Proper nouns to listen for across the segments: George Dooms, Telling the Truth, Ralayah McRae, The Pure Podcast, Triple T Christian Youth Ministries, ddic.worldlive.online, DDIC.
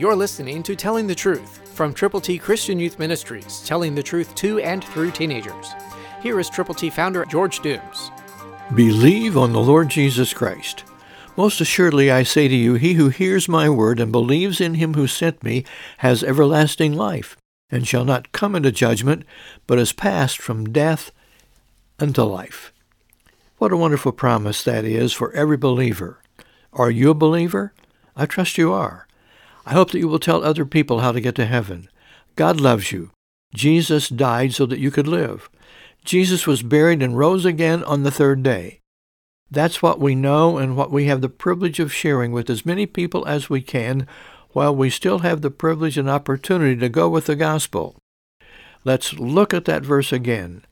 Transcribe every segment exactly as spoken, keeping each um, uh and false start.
You're listening to Telling the Truth from Triple T Christian Youth Ministries, telling the truth to and through teenagers. Here is Triple T founder George Dooms. Believe on the Lord Jesus Christ. Most assuredly I say to you, he who hears my word and believes in him who sent me has everlasting life, and shall not come into judgment, but is passed from death unto life. What a wonderful promise that is for every believer. Are you a believer? I trust you are. I hope that you will tell other people how to get to heaven. God loves you. Jesus died so that you could live. Jesus was buried and rose again on the third day. That's what we know and what we have the privilege of sharing with as many people as we can, while we still have the privilege and opportunity to go with the gospel. Let's look at that verse again.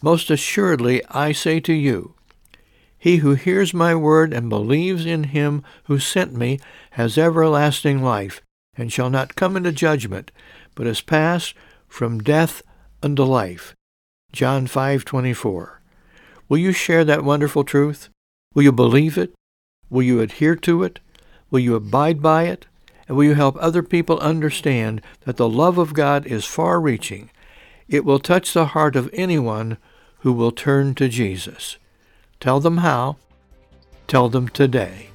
Most assuredly, I say to you, he who hears my word and believes in him who sent me has everlasting life, and shall not come into judgment, but is passed from death unto life. John five twenty-four. Will you share that wonderful truth? Will you believe it? Will you adhere to it? Will you abide by it? And will you help other people understand that the love of God is far-reaching? It will touch the heart of anyone who will turn to Jesus. Tell them how. Tell them today.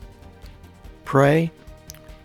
Pray,